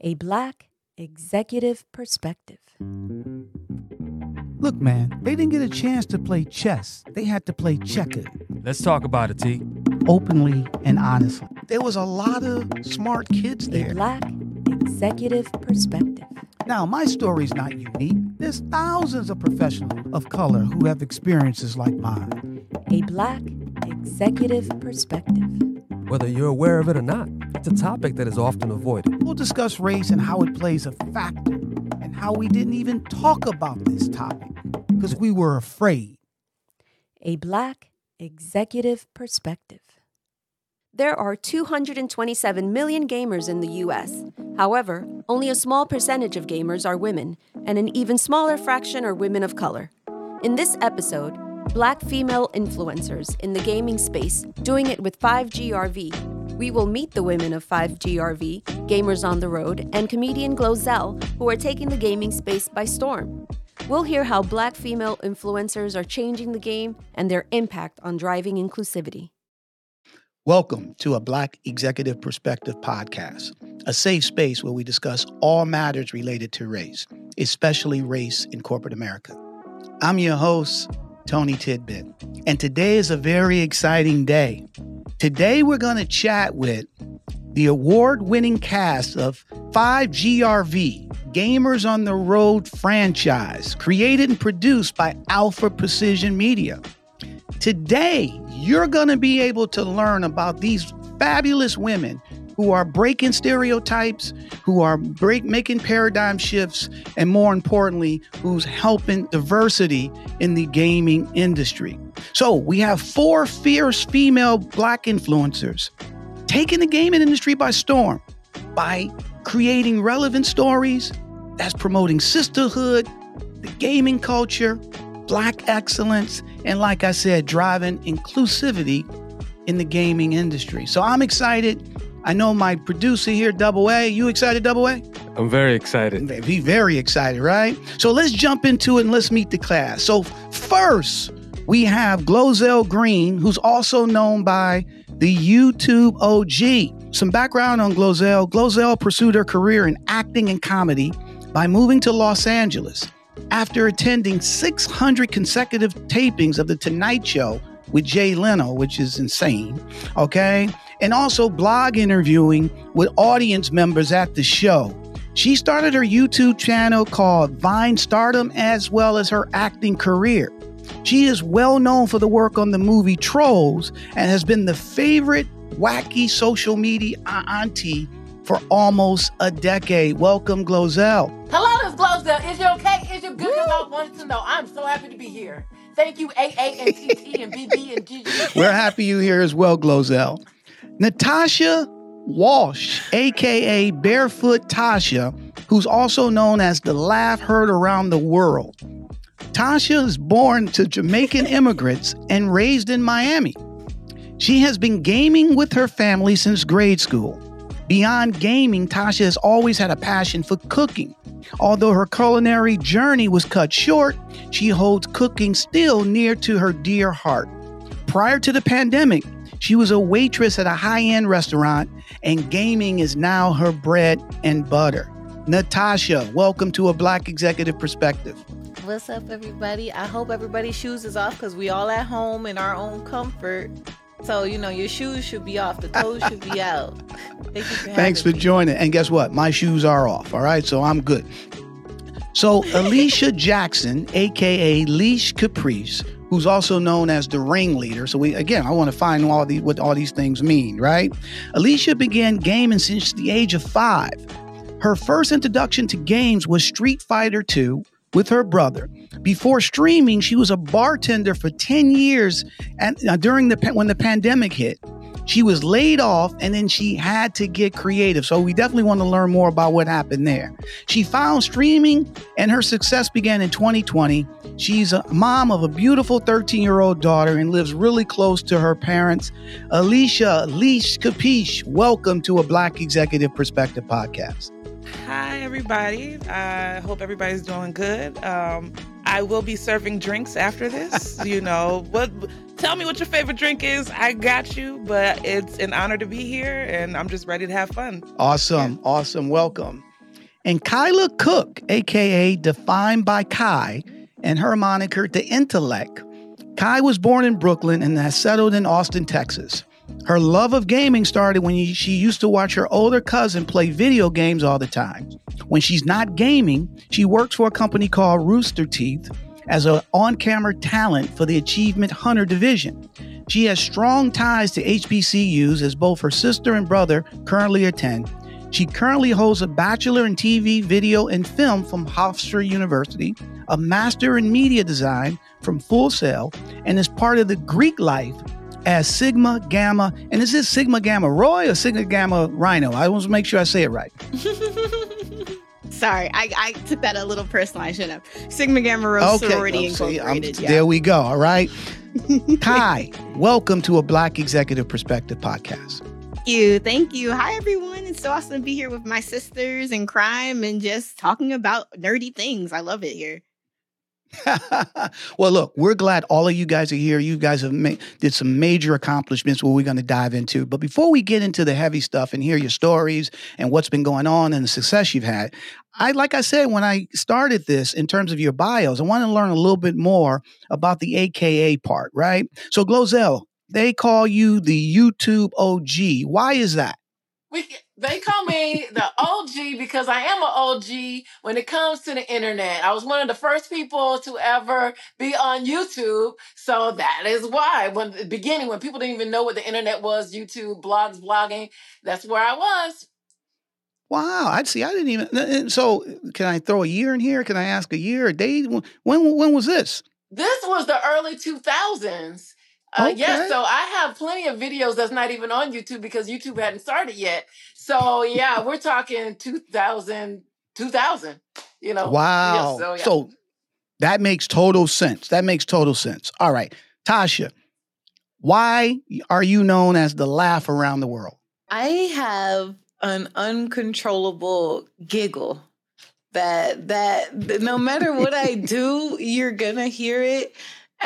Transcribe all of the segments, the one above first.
A Black Executive Perspective. Look, man, they didn't get a chance to play chess. They had to play checker. Let's talk about it, T. Openly and honestly. There was a lot of smart kids there. A Black Executive Perspective. Now, my story's not unique. There's thousands of professionals of color who have experiences like mine. A Black Executive Perspective. Whether you're aware of it or not, it's a topic that is often avoided. We'll discuss race and how it plays a factor and how we didn't even talk about this topic because we were afraid. A Black Executive Perspective. There are 227 million gamers in the U.S. However, only a small percentage of gamers are women, and an even smaller fraction are women of color. In this episode, Black female influencers in the gaming space doing it with 5GRV. We will meet the women of 5GRV, Gamers on the Road, and comedian Glozell, who are taking the gaming space by storm. We'll hear how Black female influencers are changing the game and their impact on driving inclusivity. Welcome to a Black Executive Perspective podcast, a safe space where we discuss all matters related to race, especially race in corporate America. I'm your host, Tony Tidbit, and today is a very exciting day. Today we're going to chat with the award-winning cast of 5GRV, Gamers on the Road franchise, created and produced by Alpha Precision Media. Today, you're going to be able to learn about these fabulous women who are breaking stereotypes, who are making paradigm shifts, and more importantly, who's helping diversity in the gaming industry. So we have four fierce female Black influencers taking the gaming industry by storm by creating relevant stories that's promoting sisterhood, the gaming culture, Black excellence, and like I said, driving inclusivity in the gaming industry. So I'm excited. I know my producer here, Double A. You excited, Double A? I'm very excited. Be very excited, right? So let's jump into it and let's meet the class. So first, we have Glozell Green, who's also known by the YouTube OG. Some background on Glozell. Glozell pursued her career in acting and comedy by moving to Los Angeles. After attending 600 consecutive tapings of The Tonight Show with Jay Leno, which is insane, okay? And also blog interviewing with audience members at the show. She started her YouTube channel called Vine Stardom, as well as her acting career. She is well known for the work on the movie Trolls and has been the favorite wacky social media auntie for almost a decade. Welcome, Glozell. Hello, this Glozell. Is you okay? Is you good? Because I wanted to know. I'm so happy to be here. Thank you, AA and TT and BB and GG. We're happy you're here as well, Glozell. Natasha Walsh, a.k.a. Barefoot Tasha, who's also known as the laugh heard around the world. Tasha is born to Jamaican immigrants and raised in Miami. She has been gaming with her family since grade school. Beyond gaming, Tasha has always had a passion for cooking. Although her culinary journey was cut short, she holds cooking still near to her dear heart. Prior to the pandemic, she was a waitress at a high-end restaurant, and gaming is now her bread and butter. Natasha, welcome to A Black Executive Perspective. What's up, everybody? I hope everybody's shoes is off because we all at home in our own comfort. So, you know, your shoes should be off. The toes should be out. Thanks for joining. And guess what? My shoes are off. All right. So I'm good. So Alicia Jackson, a.k.a. Leash Caprice, who's also known as the ringleader. So I want to find what all these things mean, right? Alicia began gaming since the age of 5. Her first introduction to games was Street Fighter II with her brother. Before streaming, she was a bartender for 10 years and when the pandemic hit. She was laid off and then she had to get creative. So we definitely want to learn more about what happened there. She found streaming and her success began in 2020. She's a mom of a beautiful 13-year-old daughter and lives really close to her parents. Alicia Leash Capiche, welcome to A Black Executive Perspective podcast. Hi, everybody. I hope everybody's doing good. I will be serving drinks after this. You know, what? Tell me what your favorite drink is. I got you, but it's an honor to be here, and I'm just ready to have fun. Awesome. Yeah. Awesome. Welcome. And Kyla Cook, a.k.a. Defined by Kai, and her moniker, The Intellect. Kai was born in Brooklyn and has settled in Austin, Texas. Her love of gaming started when she used to watch her older cousin play video games all the time. When she's not gaming, she works for a company called Rooster Teeth as an on-camera talent for the Achievement Hunter division. She has strong ties to HBCUs as both her sister and brother currently attend. She currently holds a bachelor in TV, video, and film from Hofstra University, a master in media design from Full Sail, and is part of the Greek life as Sigma Gamma, and is this Sigma Gamma Rho or Sigma Gamma Rhino? I want to make sure I say it right. Sorry, I took that a little personal. I shouldn't have. Sigma Gamma Rho Sorority Incorporated. Yeah. There we go. All right. Kai, welcome to A Black Executive Perspective podcast. Thank you. Thank you. Hi, everyone. It's so awesome to be here with my sisters in crime and just talking about nerdy things. I love it here. Well, look, we're glad all of you guys are here. You guys have did some major accomplishments where we're going to dive into. But before we get into the heavy stuff and hear your stories and what's been going on and the success you've had, like I said, when I started this in terms of your bios, I want to learn a little bit more about the AKA part, right? So, Glozell, they call you the YouTube OG. Why is that? They call me the OG because I am an OG when it comes to the internet. I was one of the first people to ever be on YouTube. So that is why when the beginning, when people didn't even know what the internet was, YouTube, blogs, blogging, that's where I was. Wow. I didn't even. So can I throw a year in here? Can I ask a year, a day? When was this? This was the early 2000s. Okay. Yes, so I have plenty of videos that's not even on YouTube because YouTube hadn't started yet. So yeah, we're talking 2000, you know. Wow. Yes, so, yeah. So that makes total sense. All right. Tasha, why are you known as the laugh around the world? I have an uncontrollable giggle that no matter what I do, you're going to hear it.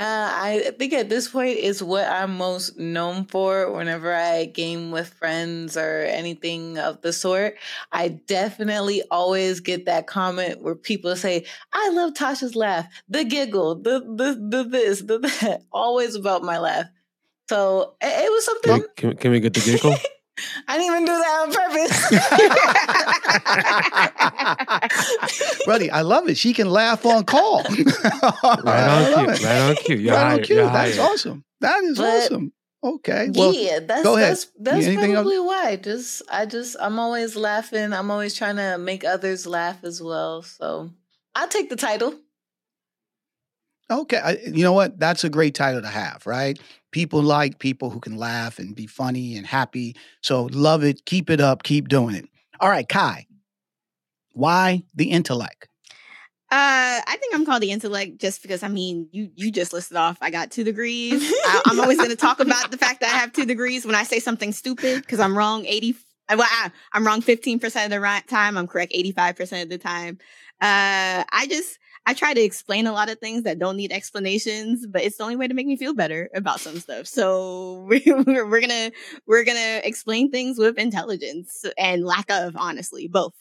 I think at this point is what I'm most known for whenever I game with friends or anything of the sort. I definitely always get that comment where people say, I love Tasha's laugh, the giggle, the this, the that, always about my laugh. So it was something. Can we get the giggle? I didn't even do that on purpose. Buddy, I love it. She can laugh on call. Right on cue. You're that's hired. Awesome. That is awesome. Okay. Well, yeah, that's probably why. I'm always laughing. I'm always trying to make others laugh as well. So I'll take the title. Okay. You know what? That's a great title to have, right? People like people who can laugh and be funny and happy. So love it. Keep it up. Keep doing it. All right, Kai, why the intellect? I think I'm called the intellect just because, I mean, you just listed off, I got 2 degrees. I'm always going to talk about the fact that I have 2 degrees when I say something stupid because I'm wrong I'm wrong 15% of the time. I'm correct 85% of the time. I try to explain a lot of things that don't need explanations, but it's the only way to make me feel better about some stuff. So we're gonna explain things with intelligence and lack of, honestly, both.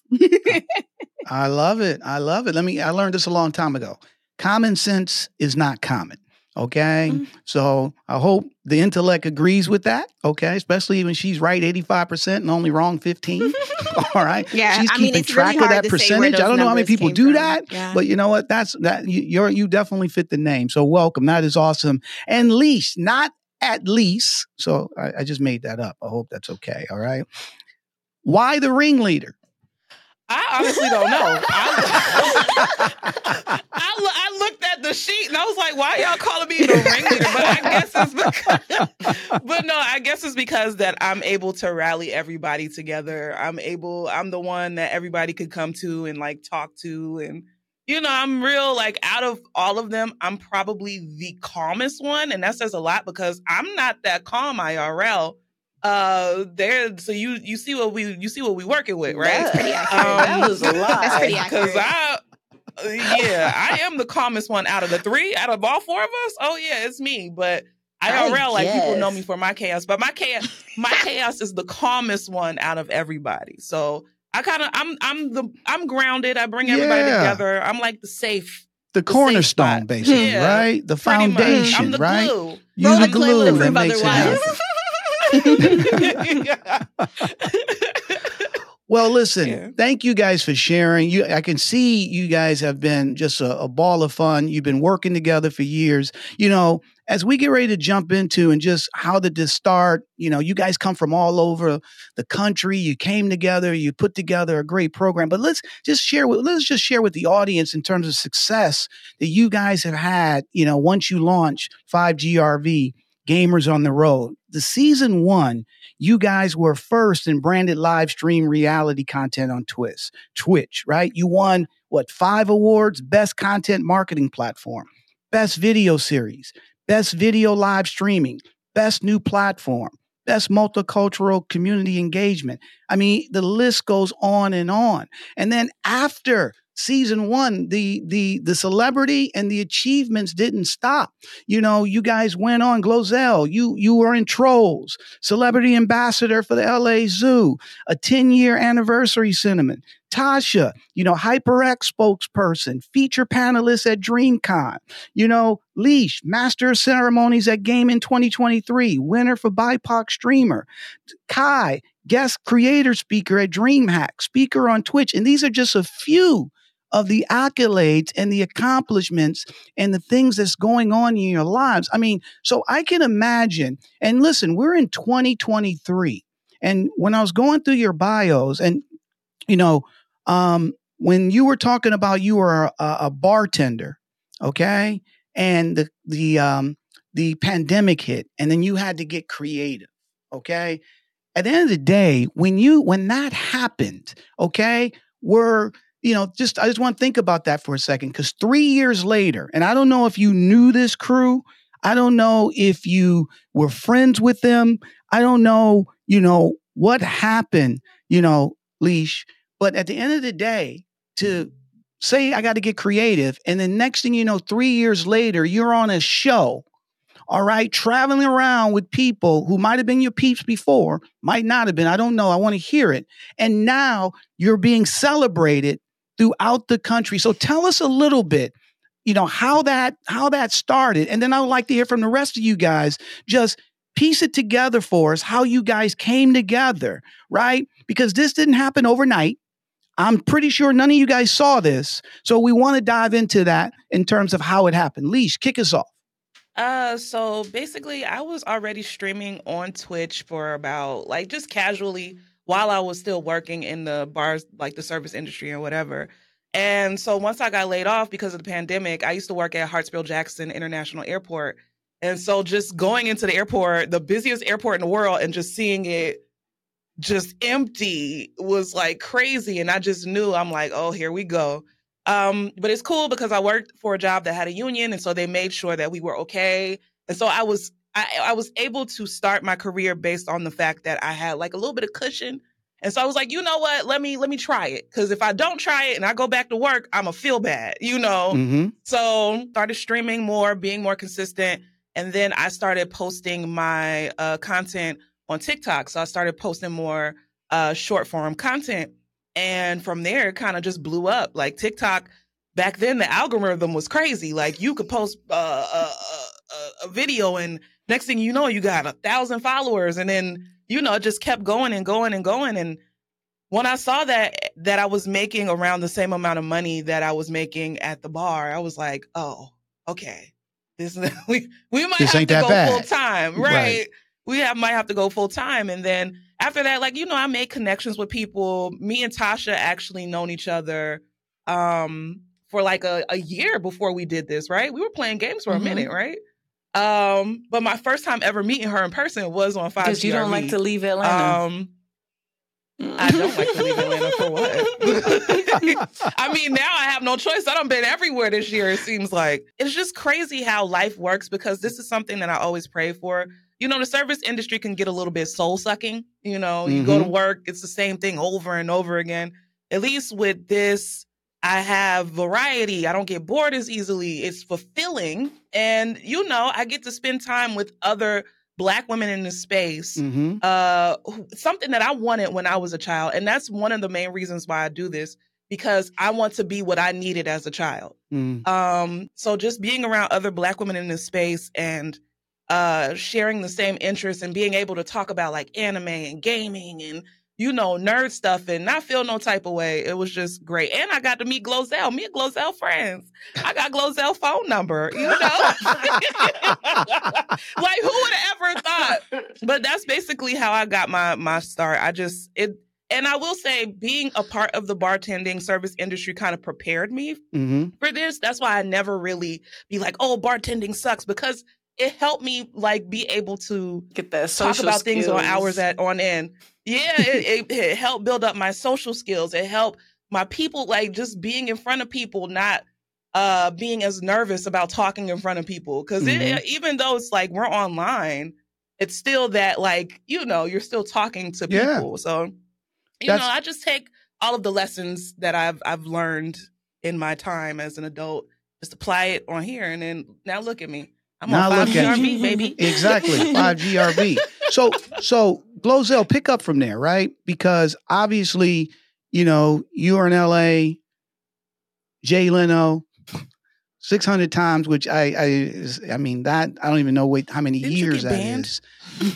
I love it. I learned this a long time ago. Common sense is not common. Okay. Mm-hmm. So I hope the intellect agrees with that. Okay. Especially when she's right 85% and only wrong 15. All right. Yeah. She's keeping track really of that percentage. I don't know how many people do that, yeah. But you know what? You definitely fit the name. So welcome. That is awesome. And least, not at least. So I just made that up. I hope that's okay. All right. Why the ringleader? I honestly don't know. I looked at the sheet and I was like, why y'all calling me the ringleader? I guess it's because that I'm able to rally everybody together. I'm the one that everybody could come to and like talk to. And, you know, I'm real, like out of all of them, I'm probably the calmest one. And that says a lot because I'm not that calm IRL. So you see what we working with, right? Yeah. That was a lot. That's pretty accurate. Because I Yeah, I am the calmest one out of the three, out of all four of us. Oh yeah, it's me. But IRL, like people know me for my chaos, but my chaos is the calmest one out of everybody. So I kind of, I'm grounded. I bring everybody together. I'm like the safe, the cornerstone, safe basically, right? The foundation, I'm the right? Glue. You're the glue that makes it happen. Well, listen, thank you guys for sharing. I can see you guys have been just a ball of fun. You've been working together for years. You know, as we get ready to jump into and just how did this start, you know, you guys come from all over the country. You came together. You put together a great program. But let's just share with the audience in terms of success that you guys have had, you know, once you launch 5GRV, Gamers on the Road. The season one, you guys were first in branded live stream reality content on Twitch, right? You won, 5 awards, Best Content Marketing Platform, Best Video Series, Best Video Live Streaming, Best New Platform, Best Multicultural Community Engagement. I mean, the list goes on. And then after season one, the celebrity and the achievements didn't stop. You know, you guys went on. Glozell, you were in Trolls, celebrity ambassador for the LA Zoo, a 10-year anniversary sentiment. Tasha, you know, HyperX spokesperson, feature panelist at DreamCon, you know, Leash, master of ceremonies at Game in 2023, winner for BIPOC streamer. Kai, guest creator speaker at DreamHack, speaker on Twitch. And these are just a few of the accolades and the accomplishments and the things that's going on in your lives. I mean, so I can imagine, and listen, we're in 2023. And when I was going through your bios and, you know, when you were talking about you were a bartender, okay, and the pandemic hit, and then you had to get creative, okay? At the end of the day, when that happened, okay, I just want to think about that for a second, because 3 years later, and I don't know if you knew this crew, I don't know if you were friends with them, I don't know, you know, what happened, you know, Leash, but at the end of the day, to say I got to get creative, and then next thing you know, 3 years later, you're on a show, all right, traveling around with people who might have been your peeps before, might not have been, I don't know, I want to hear it, and now you're being celebrated throughout the country. So tell us a little bit, you know, how that started, and then I would like to hear from the rest of you guys, just piece it together for us, how you guys came together, right? Because this didn't happen overnight. I'm pretty sure none of you guys saw this. So we want to dive into that in terms of how it happened. Leash, kick us off. So basically, I was already streaming on Twitch for about, like, just casually while I was still working in the bars, like the service industry or whatever. And so once I got laid off because of the pandemic, I used to work at Hartsfield Jackson International Airport. And so just going into the airport, the busiest airport in the world, and just seeing it just empty was like crazy. And I just knew, I'm like, oh, here we go. But it's cool because I worked for a job that had a union. And so they made sure that we were okay. And so I was able to start my career based on the fact that I had like a little bit of cushion. And so I was like, you know what, let me try it. Because if I don't try it and I go back to work, I'm going to feel bad, you know? Mm-hmm. So started streaming more, being more consistent. And then I started posting my content on TikTok. So I started posting more short form content. And from there, it kind of just blew up. Like TikTok, back then, the algorithm was crazy. Like you could post a video and next thing you know, you got 1,000 followers. And then, you know, it just kept going and going and going. And when I saw that I was making around the same amount of money that I was making at the bar, I was like, oh, okay. We might have to go full time, right? Might have to go full time. And then after that, like, you know, I made connections with people. Me and Tasha actually known each other for like a year before we did this, right? We were playing games for a minute, right? But my first time ever meeting her in person was on 5GRV. Because you don't like to leave Atlanta. I don't like to leave Atlanta for what? I mean, now I have no choice. I done been everywhere this year, it seems like. It's just crazy how life works, because this is something that I always pray for. You know, the service industry can get a little bit soul-sucking. You know, you go to work, it's the same thing over and over again. At least with this, I have variety. I don't get bored as easily. It's fulfilling. And, you know, I get to spend time with other Black women in this space, something that I wanted when I was a child. And that's one of the main reasons why I do this, because I want to be what I needed as a child. So just being around other Black women in this space and sharing the same interests and being able to talk about like anime and gaming and, you know, nerd stuff and not feel no type of way. It was just great. And I got to meet Glozell. Me and Glozell friends. I got Glozell phone number, you know? Like, who would have ever thought? But that's basically how I got my start. And I will say being a part of the bartending service industry kind of prepared me for this. That's why I never really be like, oh, bartending sucks, because it helped me like be able to get that talk about skills. Things on hours at on end. Yeah, it helped build up my social skills. It helped my people, like just being in front of people, not being as nervous about talking in front of people. Because even though it's like we're online, it's still that like, you know, you're still talking to people. Yeah. So, you know, I just take all of the lessons that I've learned in my time as an adult, just apply it on here. And then now look at me. I'm now on 5GRV, baby. Exactly, 5GRV. So Glozell, pick up from there, right? Because obviously, you know, you are in LA, Jay Leno, 600 times, which I mean, that I don't even know how many years that is.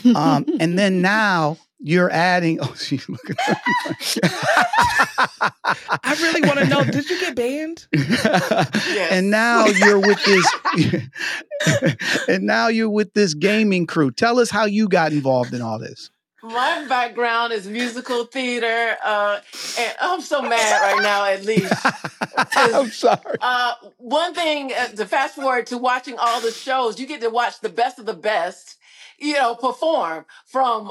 And then now you're adding. Oh, she's looking. I really want to know. Did you get banned? Yes. And now you're with this. And now you're with this gaming crew. Tell us how you got involved in all this. My background is musical theater, and I'm so mad right now at least. I'm sorry. One thing, to fast forward to watching all the shows, you get to watch the best of the best, you know, perform from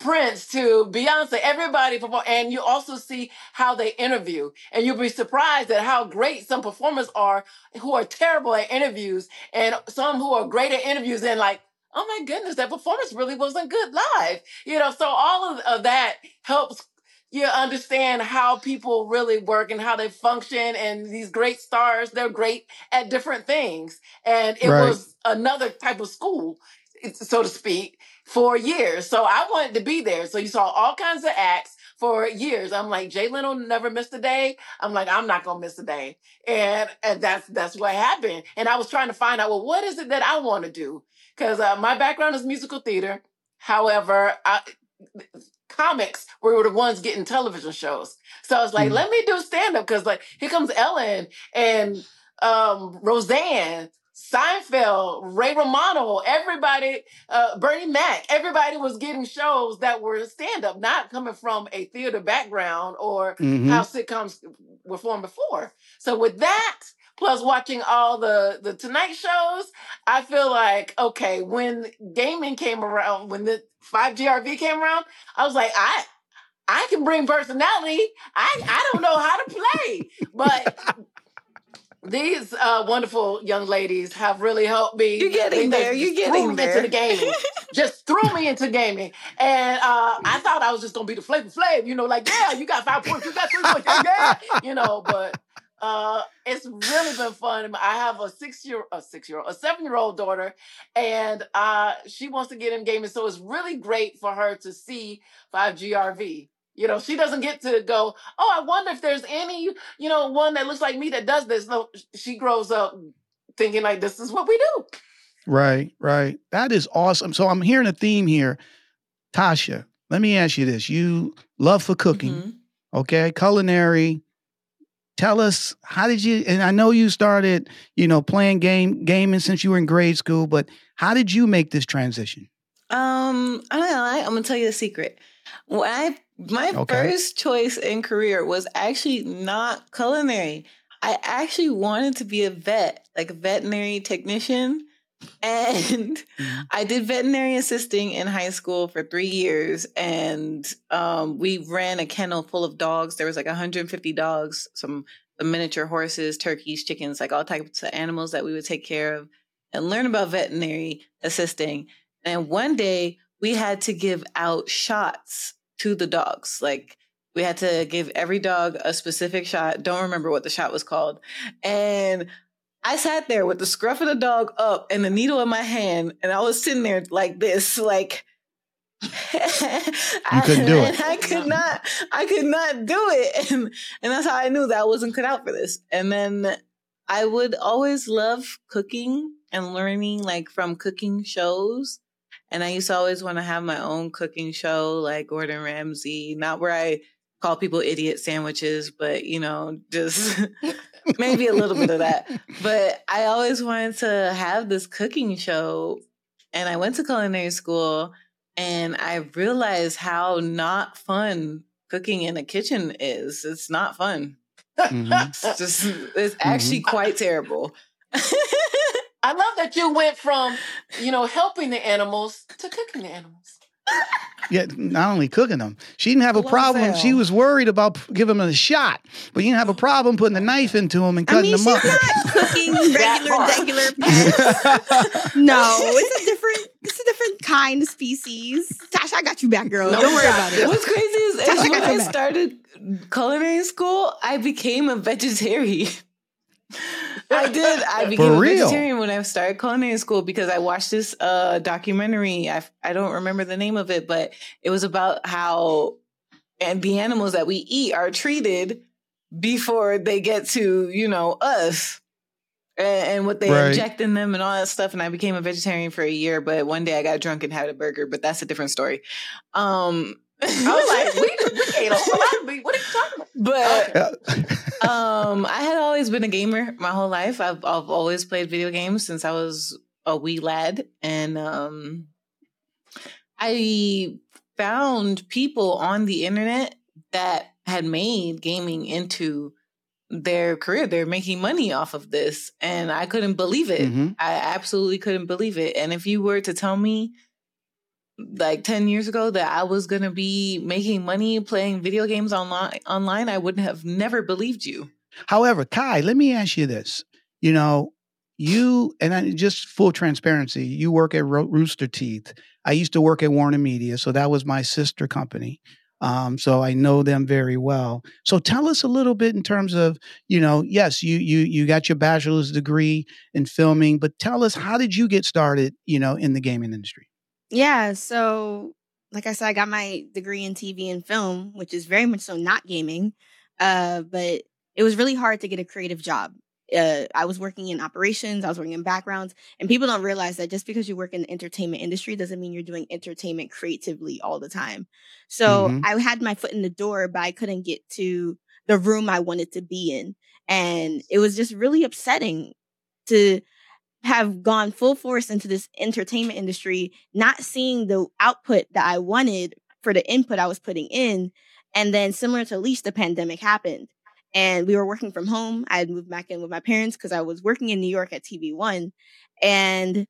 Prince to Beyonce, everybody perform. And you also see how they interview. And you'll be surprised at how great some performers are who are terrible at interviews and some who are great at interviews and like, oh my goodness, that performance really wasn't good live. You know, so all of that helps you understand how people really work and how they function. And these great stars, they're great at different things. And it was another type of school, so to speak, for years. So I wanted to be there. So you saw all kinds of acts for years. I'm like, Jay Leno never missed a day. I'm like, I'm not going to miss a day. And that's what happened. And I was trying to find out, well, what is it that I want to do? Because my background is musical theater. However, comics were the ones getting television shows. So I was like, let me do stand-up. Because like, here comes Ellen and Roseanne, Seinfeld, Ray Romano, everybody, Bernie Mac, everybody was getting shows that were stand-up, not coming from a theater background or how sitcoms were formed before. So with that, plus watching all the Tonight shows, I feel like, okay, when gaming came around, when the 5GRV came around, I was like, I can bring personality. I don't know how to play. But these wonderful young ladies have really helped me. You're getting there. You're getting there. Into the gaming. Just threw me into gaming. And I thought I was just going to be the Flavor Flav. You know, like, yeah, you got 5 points. You got 3 points. Yeah, you know, but... it's really been fun. I have a 7-year-old daughter, and she wants to get in gaming. So it's really great for her to see 5GRV. You know, she doesn't get to go, oh, I wonder if there's any, you know, one that looks like me that does this. No, she grows up thinking like, this is what we do. Right. That is awesome. So I'm hearing a theme here. Tasha, let me ask you this. You love for cooking, okay? Culinary. Tell us, how did you, and I know you started, you know, playing gaming since you were in grade school, but how did you make this transition? I don't know, I'm going to tell you a secret. First choice in career was actually not culinary. I actually wanted to be a vet, like a veterinary technician. And I did veterinary assisting in high school for 3 years. And we ran a kennel full of dogs. There was like 150 dogs, some miniature horses, turkeys, chickens, like all types of animals that we would take care of and learn about veterinary assisting. And one day we had to give out shots to the dogs. Like We had to give every dog a specific shot. Don't remember what the shot was called. And I sat there with the scruff of the dog up and the needle in my hand. And I was sitting there like this, like, You couldn't do it. I could not do it. And that's how I knew that I wasn't cut out for this. And then I would always love cooking and learning, like, from cooking shows. And I used to always want to have my own cooking show, like Gordon Ramsay, not where I call people idiot sandwiches, but, you know, just maybe a little bit of that. But I always wanted to have this cooking show. And I went to culinary school and I realized how not fun cooking in a kitchen is. It's not fun. Mm-hmm. It's actually quite terrible. I love that you went from, you know, helping the animals to cooking the animals. Yeah, not only cooking them. She didn't have a problem. Sale. She was worried about giving them a shot, but you didn't have a problem putting the knife into them and cutting them up. She's not cooking regular pets. No, it's a different kind of species. Tasha, I got you back, girl. Don't worry about it. What's crazy is when I started culinary school, I became a vegetarian. I became a vegetarian when I started culinary school because I watched this documentary. I don't remember the name of it, but it was about how the animals that we eat are treated before they get to, you know, us and what they inject in them and all that stuff. And I became a vegetarian for a year, but one day I got drunk and had a burger, but that's a different story. I was like, we ate a whole lot of meat. What are you talking about? But I had always been a gamer my whole life. I've always played video games since I was a wee lad. And I found people on the internet that had made gaming into their career. They're making money off of this. And I couldn't believe it. Mm-hmm. I absolutely couldn't believe it. And if you were to tell me like 10 years ago that I was going to be making money playing video games online, I wouldn't have never believed you. However, Kai, let me ask you this. You know, just full transparency, you work at Rooster Teeth. I used to work at Warner Media, so that was my sister company. So I know them very well. So tell us a little bit in terms of, you know, yes, you got your bachelor's degree in filming, but tell us, how did you get started, you know, in the gaming industry? Yeah, so like I said, I got my degree in TV and film, which is very much so not gaming, but it was really hard to get a creative job. I was working in operations, I was working in backgrounds, and people don't realize that just because you work in the entertainment industry doesn't mean you're doing entertainment creatively all the time. So I had my foot in the door, but I couldn't get to the room I wanted to be in. And it was just really upsetting to have gone full force into this entertainment industry, not seeing the output that I wanted for the input I was putting in. And then similar to Alicia, the pandemic happened and we were working from home. I had moved back in with my parents because I was working in New York at TV One. And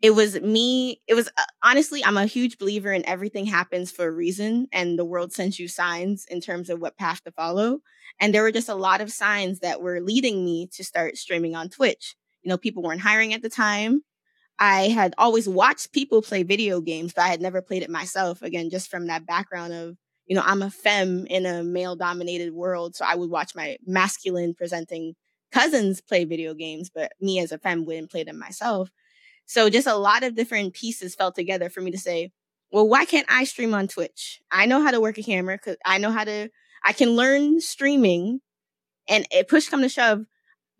it was me. It was honestly, I'm a huge believer in everything happens for a reason. And the world sends you signs in terms of what path to follow. And there were just a lot of signs that were leading me to start streaming on Twitch. You know, people weren't hiring at the time. I had always watched people play video games, but I had never played it myself. Again, just from that background of, you know, I'm a femme in a male-dominated world, so I would watch my masculine-presenting cousins play video games, but me as a femme wouldn't play them myself. So just a lot of different pieces fell together for me to say, well, why can't I stream on Twitch? I know how to work a camera, because I can learn streaming, and push come to shove,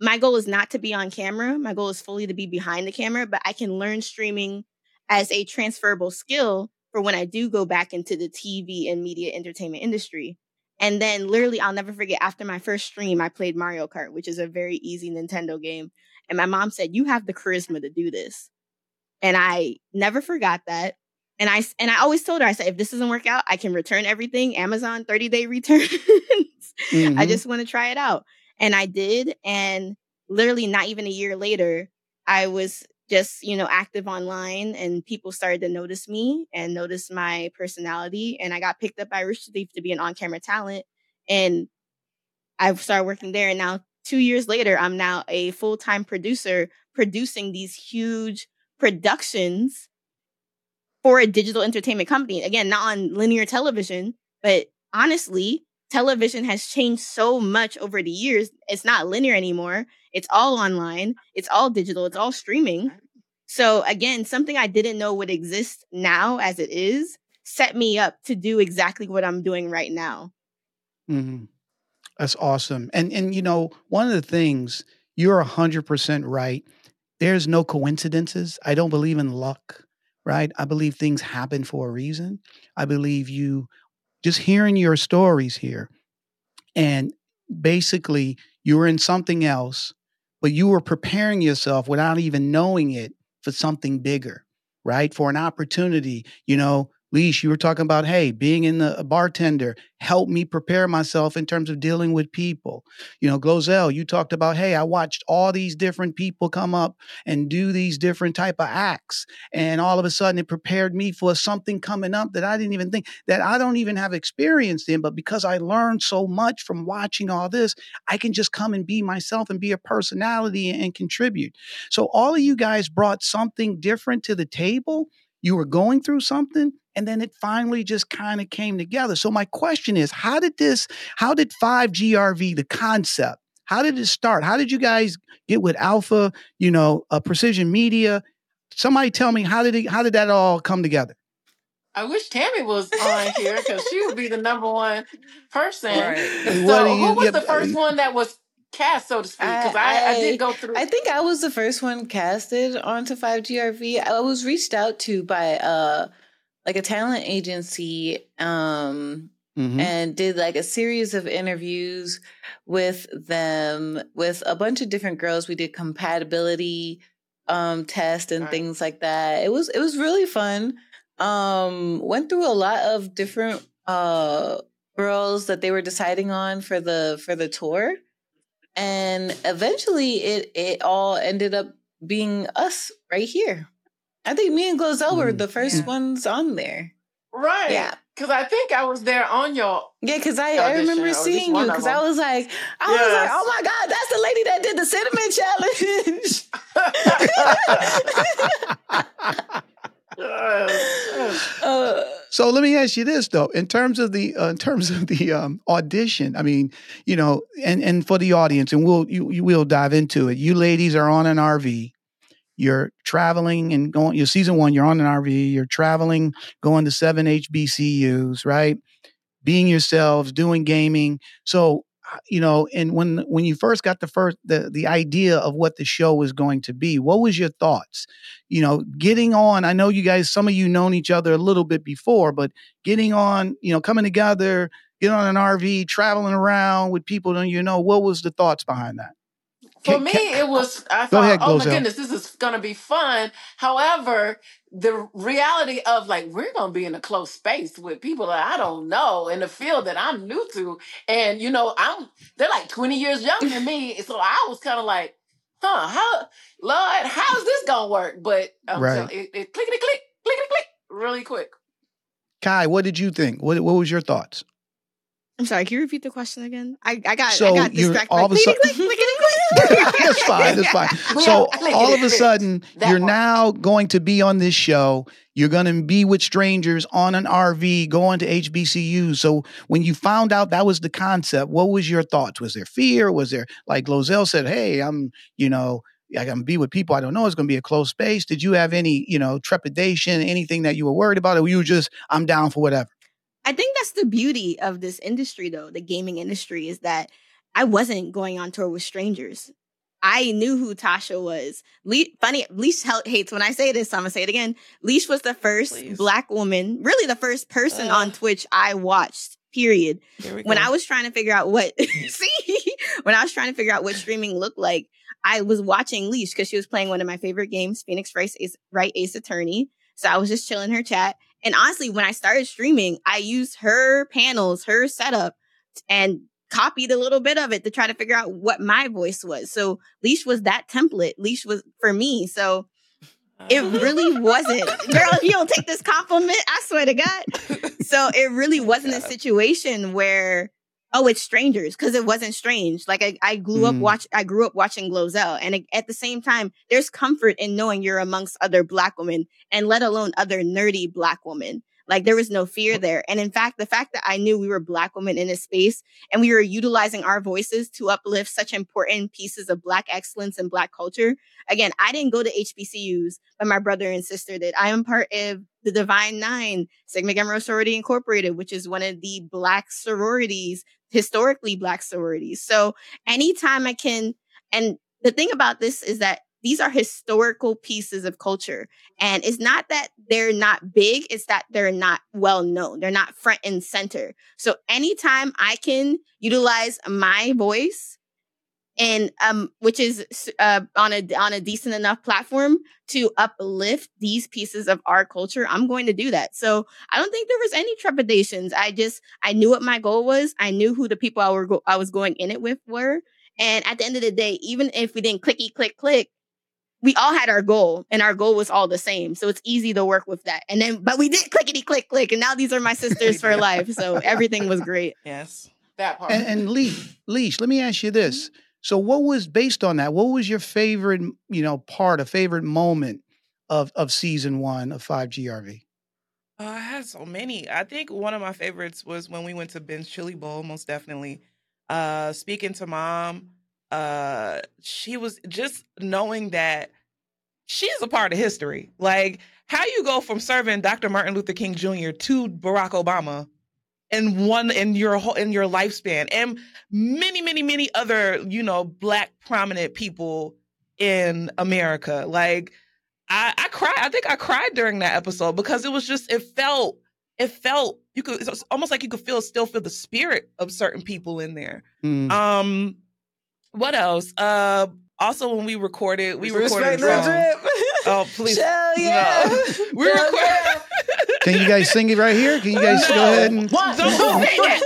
my goal is not to be on camera. My goal is fully to be behind the camera, but I can learn streaming as a transferable skill for when I do go back into the TV and media entertainment industry. And then literally, I'll never forget, after my first stream, I played Mario Kart, which is a very easy Nintendo game. And my mom said, you have the charisma to do this. And I never forgot that. And I always told her, I said, if this doesn't work out, I can return everything. Amazon 30-day returns. I just want to try it out. And I did. And literally not even a year later, I was just, you know, active online and people started to notice me and notice my personality. And I got picked up by Rooster Teeth to be an on-camera talent. And I started working there. And now 2 years later, I'm now a full-time producer producing these huge productions for a digital entertainment company. Again, not on linear television, but honestly, television has changed so much over the years. It's not linear anymore. It's all online. It's all digital. It's all streaming. So again, something I didn't know would exist now as it is set me up to do exactly what I'm doing right now. Mm-hmm. That's awesome. And you know, one of the things, you're 100% right. There's no coincidences. I don't believe in luck, right? I believe things happen for a reason. I believe you just hearing your stories here, and basically you were in something else, but you were preparing yourself without even knowing it for something bigger, right? For an opportunity. You know, Leesh, you were talking about, hey, being in the bartender helped me prepare myself in terms of dealing with people. You know, Glozell, you talked about, hey, I watched all these different people come up and do these different type of acts. And all of a sudden it prepared me for something coming up that I didn't even think, that I don't even have experience in. But because I learned so much from watching all this, I can just come and be myself and be a personality and contribute. So all of you guys brought something different to the table. You were going through something, and then it finally just kind of came together. So my question is, how did 5GRV, the concept, how did it start? How did you guys get with Alpha, you know, Precision Media? Somebody tell me, how did that all come together? I wish Tammy was on here because she would be the number one person. Right. So who was the first one that was cast, so to speak, because I did go through. I think I was the first one casted onto 5GRV. I was reached out to by a talent agency, and did like a series of interviews with them, with a bunch of different girls. We did compatibility tests and things like that. It was really fun. Went through a lot of different girls that they were deciding on for the tour. And eventually it all ended up being us right here. I think me and Glozell were the first ones on there. Right. Yeah. Because I think I was there on your because I remember seeing you because I was like, oh my God, that's the lady that did the cinnamon challenge. So let me ask you this though, in terms of the audition, I mean, you know, and for the audience, and we'll dive into it. You ladies are on an RV. You're traveling and going. Your season one, you're on an RV. You're traveling, going to 7 HBCUs, right? Being yourselves, doing gaming. So you know, and when you first got the idea of what the show was going to be, what was your thoughts? You know, getting on, I know you guys, some of you known each other a little bit before, but getting on, you know, coming together, getting on an RV, traveling around with people, don't you know, what was the thoughts behind that? For me, it was, I thought, oh my goodness, this is going to be fun. However, the reality of like, we're going to be in a close space with people that I don't know in the field that I'm new to. And, you know, they're like 20 years younger than me. So I was kind of like, how's this going to work? But so it clickety click, really quick. Kai, what did you think? What was your thoughts? I'm sorry, can you repeat the question again? I got distracted. All of a sudden, that's fine. So all of a sudden, you're now going to be on this show. You're going to be with strangers on an RV, going to HBCU. So when you found out that was the concept, what was your thoughts? Was there fear? Was there, like Glozell said, hey, I'm going to be with people I don't know. It's going to be a closed space. Did you have any, you know, trepidation, anything that you were worried about? Or were you just, I'm down for whatever? I think that's the beauty of this industry, though, the gaming industry, is that I wasn't going on tour with strangers. I knew who Tasha was. Leash hates when I say this, so I'm going to say it again. Leash was the first Black woman, really the first person on Twitch I watched, period. When I was trying to figure out what streaming looked like, I was watching Leash because she was playing one of my favorite games, Phoenix Wright Ace Attorney. So I was just chilling her chat. And honestly, when I started streaming, I used her panels, her setup, and copied a little bit of it to try to figure out what my voice was. So Leash was that template. Leash was for me. So it really wasn't. Girl, if you don't take this compliment, I swear to God. So it really wasn't a situation where, oh, it's strangers, because it wasn't strange. Like I grew up watching Glozell. And at the same time, there's comfort in knowing you're amongst other Black women, and let alone other nerdy Black women. Like, there was no fear there. And in fact, the fact that I knew we were Black women in this space and we were utilizing our voices to uplift such important pieces of Black excellence and Black culture. Again, I didn't go to HBCUs, but my brother and sister did. I am part of the Divine Nine, Sigma Gamma Rho Sorority Incorporated, which is one of the Black sororities, historically Black sororities. So anytime I can, and the thing about this is that these are historical pieces of culture. And it's not that they're not big, it's that they're not well known. They're not front and center. So anytime I can utilize my voice, and which is on a decent enough platform to uplift these pieces of our culture, I'm going to do that. So I don't think there was any trepidations. I knew what my goal was. I knew who the people I was going in it with were. And at the end of the day, even if we didn't clicky click click, we all had our goal, and our goal was all the same. So it's easy to work with that. And then, but we did clickety click click, and now these are my sisters for life. So everything was great. Yes, that part. And Leash, let me ask you this. So what was, based on that, what was your favorite, part, a favorite moment of season one of 5GRV? I had so many. I think one of my favorites was when we went to Ben's Chili Bowl, most definitely. Speaking to Mom, she was just knowing that she's a part of history. Like, how you go from serving Dr. Martin Luther King Jr. to Barack Obama in your lifespan, and many, many, many other, Black prominent people in America. Like, I cried. I think I cried during that episode because it was just, it felt it's almost like you could still feel the spirit of certain people in there. Mm. What else? Also, when we recorded, Oh, please. Hell yeah. No. We recorded. Can you guys sing it right here? Can you guys go ahead and... Don't sing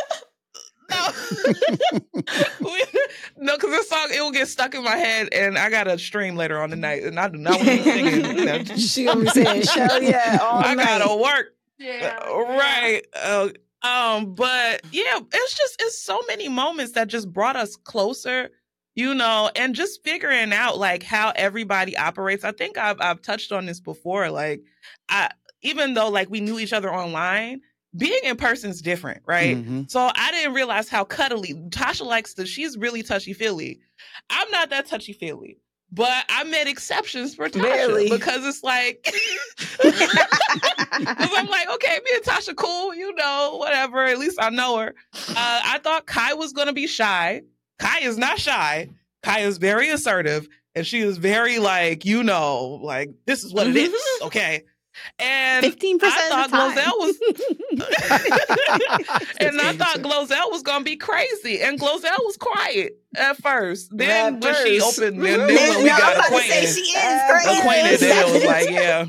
it! No, because this song, it will get stuck in my head, and I got a stream later on tonight, and I do not want to sing it. No. She going to be saying, hell yeah, all night. I got to work. Yeah. Right. But yeah, it's so many moments that just brought us closer, and just figuring out like how everybody operates. I think I've touched on this before. Like, even though like we knew each other online, being in person's different, right? Mm-hmm. So I didn't realize how cuddly Tasha she's really touchy-feely. I'm not that touchy-feely. But I made exceptions for Tasha because it's like, because I'm like, okay, me and Tasha cool, whatever. At least I know her. I thought Kai was going to be shy. Kai is not shy. Kai is very assertive. And she is very like, like, this is what it is. Okay. And 15% I thought Glozell was and I thought Glozell was gonna be crazy, and Glozell was quiet at first. Then when she opened, then we got acquainted. She is crazy. Acquainted, then it was like, yeah.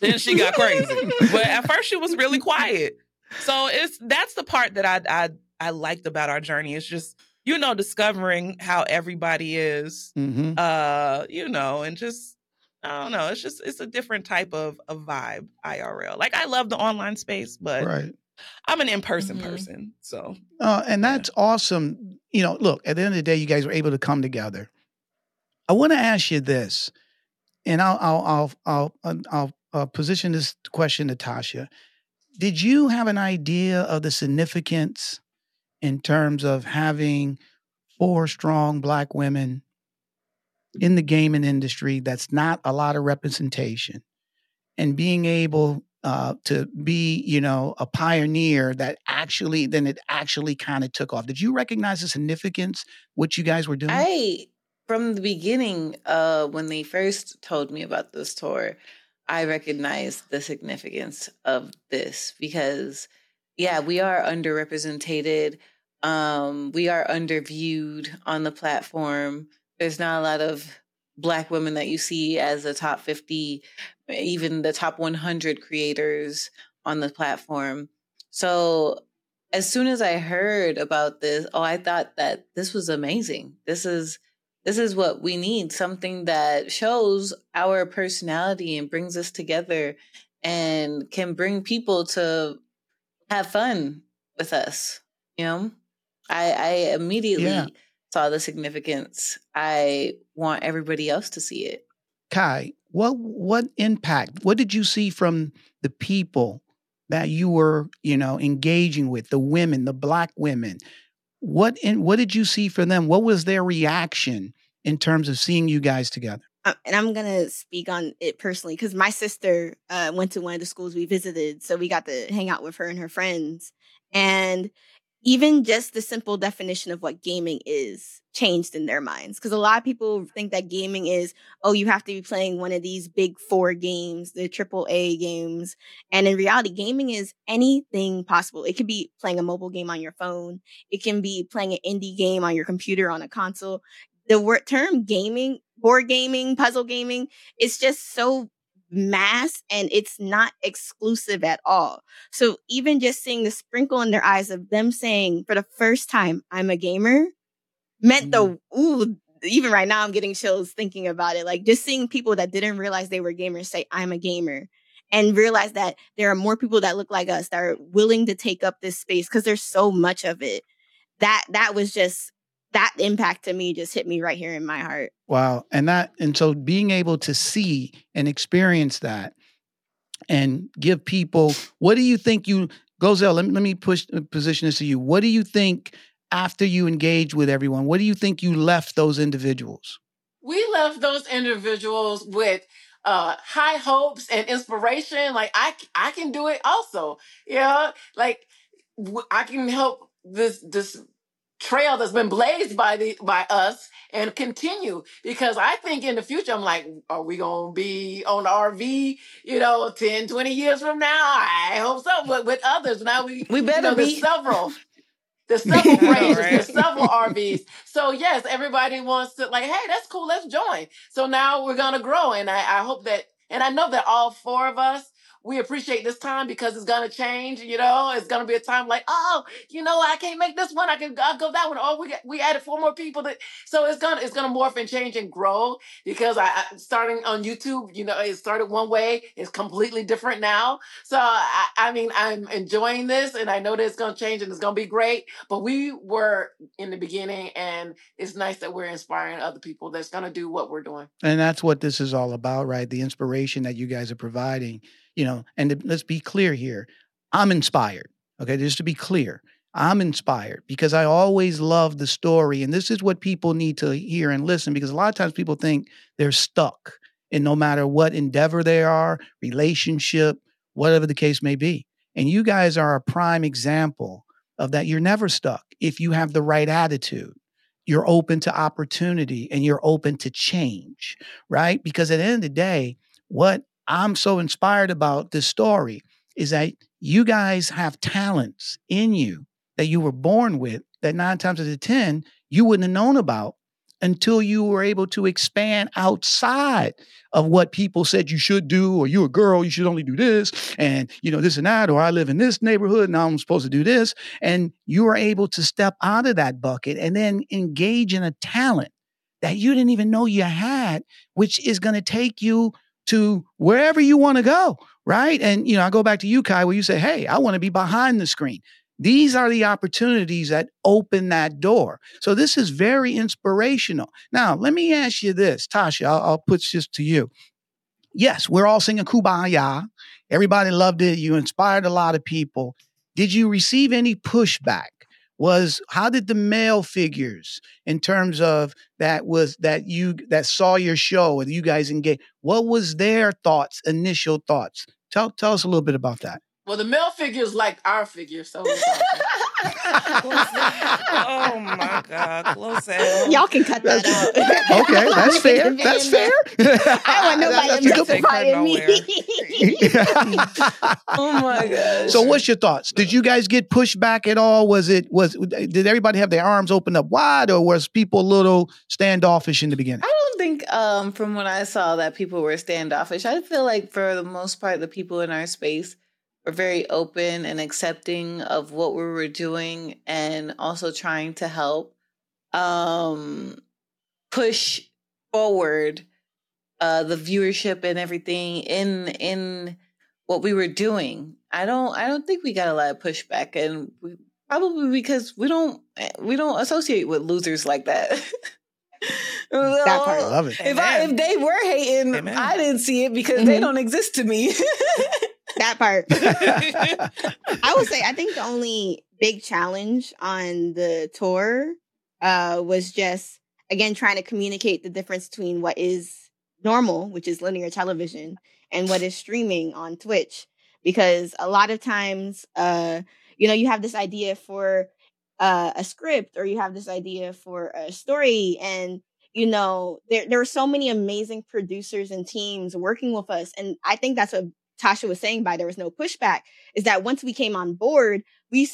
Then she got crazy, but at first she was really quiet. So that's the part that I liked about our journey. It's just discovering how everybody is, and just. I don't know. It's a different type of vibe, IRL. Like, I love the online space, but I'm an in-person person. So, and that's awesome. Look, at the end of the day, you guys were able to come together. I want to ask you this, and I'll position this question to Tasha. Did you have an idea of the significance in terms of having 4 strong Black women in the gaming industry? That's not a lot of representation, and being able to be, a pioneer that actually kind of took off. Did you recognize the significance, what you guys were doing? From the beginning, when they first told me about this tour, I recognized the significance of this because, we are underrepresented. We are underviewed on the platform. There's not a lot of Black women that you see as the top 50, even the top 100 creators on the platform. So as soon as I heard about this, I thought that this was amazing. This is what we need, something that shows our personality and brings us together and can bring people to have fun with us. I immediately... Yeah. Saw the significance. I want everybody else to see it. Kai, what impact? What did you see from the people that you were, you know, engaging with, the women, the Black women, what did you see for them? What was their reaction in terms of seeing you guys together? And I'm going to speak on it personally because my sister went to one of the schools we visited. So we got to hang out with her and her friends. And even just the simple definition of what gaming is changed in their minds. Because a lot of people think that gaming is, oh, you have to be playing one of these big four games, the AAA games. And in reality, gaming is anything possible. It could be playing a mobile game on your phone. It can be playing an indie game on your computer, on a console. The term gaming, board gaming, puzzle gaming, it's just so mass and it's not exclusive at all. So even just seeing the sprinkle in their eyes of them saying for the first time, I'm a gamer, meant even right now I'm getting chills thinking about it. Like just seeing people that didn't realize they were gamers say, I'm a gamer. And realize that there are more people that look like us that are willing to take up this space because there's so much of it. That was just, that impact to me just hit me right here in my heart. Wow. And so being able to see and experience that and give people, what do you think you, Glozell, let me position this to you. What do you think after you engage with everyone, what do you think you left those individuals? We left those individuals with high hopes and inspiration. Like I can do it also. Yeah. Like I can help this trail that's been blazed by us and continue, because I think in the future, I'm like, are we going to be on the RV, 10, 20 years from now? I hope so, but with others. Now we better be. There's several ranges, right? There's several RVs. So yes, everybody wants to like, hey, that's cool. Let's join. So now we're going to grow. And I hope that, and I know that all four of us, we appreciate this time because it's going to change, It's going to be a time like, oh, I can't make this one. I'll go that one. Oh, we added four more people. So it's going to morph and change and grow because I starting on YouTube, it started one way. It's completely different now. So, I'm enjoying this and I know that it's going to change and it's going to be great. But we were in the beginning and it's nice that we're inspiring other people that's going to do what we're doing. And that's what this is all about, right? The inspiration that you guys are providing. And let's be clear here. I'm inspired. Okay, just to be clear, I'm inspired because I always love the story. And this is what people need to hear and listen, because a lot of times people think they're stuck in no matter what endeavor they are, relationship, whatever the case may be. And you guys are a prime example of that. You're never stuck if you have the right attitude. You're open to opportunity and you're open to change, right? Because at the end of the day, what I'm so inspired about this story is that you guys have talents in you that you were born with that 9 times out of 10, you wouldn't have known about until you were able to expand outside of what people said you should do, or you're a girl, you should only do this, and this and that, or I live in this neighborhood and I'm supposed to do this. And you were able to step out of that bucket and then engage in a talent that you didn't even know you had, which is going to take you to wherever you want to go, right? And, I go back to you, Kai, where you say, hey, I want to be behind the screen. These are the opportunities that open that door. So this is very inspirational. Now, let me ask you this, Tasha, I'll put this to you. Yes, we're all singing Kumbaya. Everybody loved it. You inspired a lot of people. Did you receive any pushback? How did the male figures in terms of that saw your show and you guys engaged, what was their thoughts, initial thoughts? Tell us a little bit about that. Well, the male figures liked our figures. So oh my God, Glozell. Y'all can cut that out. Okay, that's fair. That's fair. I don't want nobody to justify me. Oh my God. So, what's your thoughts? Did you guys get pushback at all? Did everybody have their arms open up wide, or was people a little standoffish in the beginning? I think from what I saw that people were standoffish. I feel like for the most part, the people in our space were very open and accepting of what we were doing and also trying to help push forward the viewership and everything in what we were doing. I don't think we got a lot of pushback, and probably because we don't associate with losers like that. That part, I love it. If they were hating, amen. I didn't see it because they don't exist to me. that part. I will say, I think the only big challenge on the tour was just, again, trying to communicate the difference between what is normal, which is linear television, and what is streaming on Twitch. Because a lot of times, you have this idea for a script, or you have this idea for a story, and there were so many amazing producers and teams working with us. And I think that's what Tasha was saying by there was no pushback, is that once we came on board, we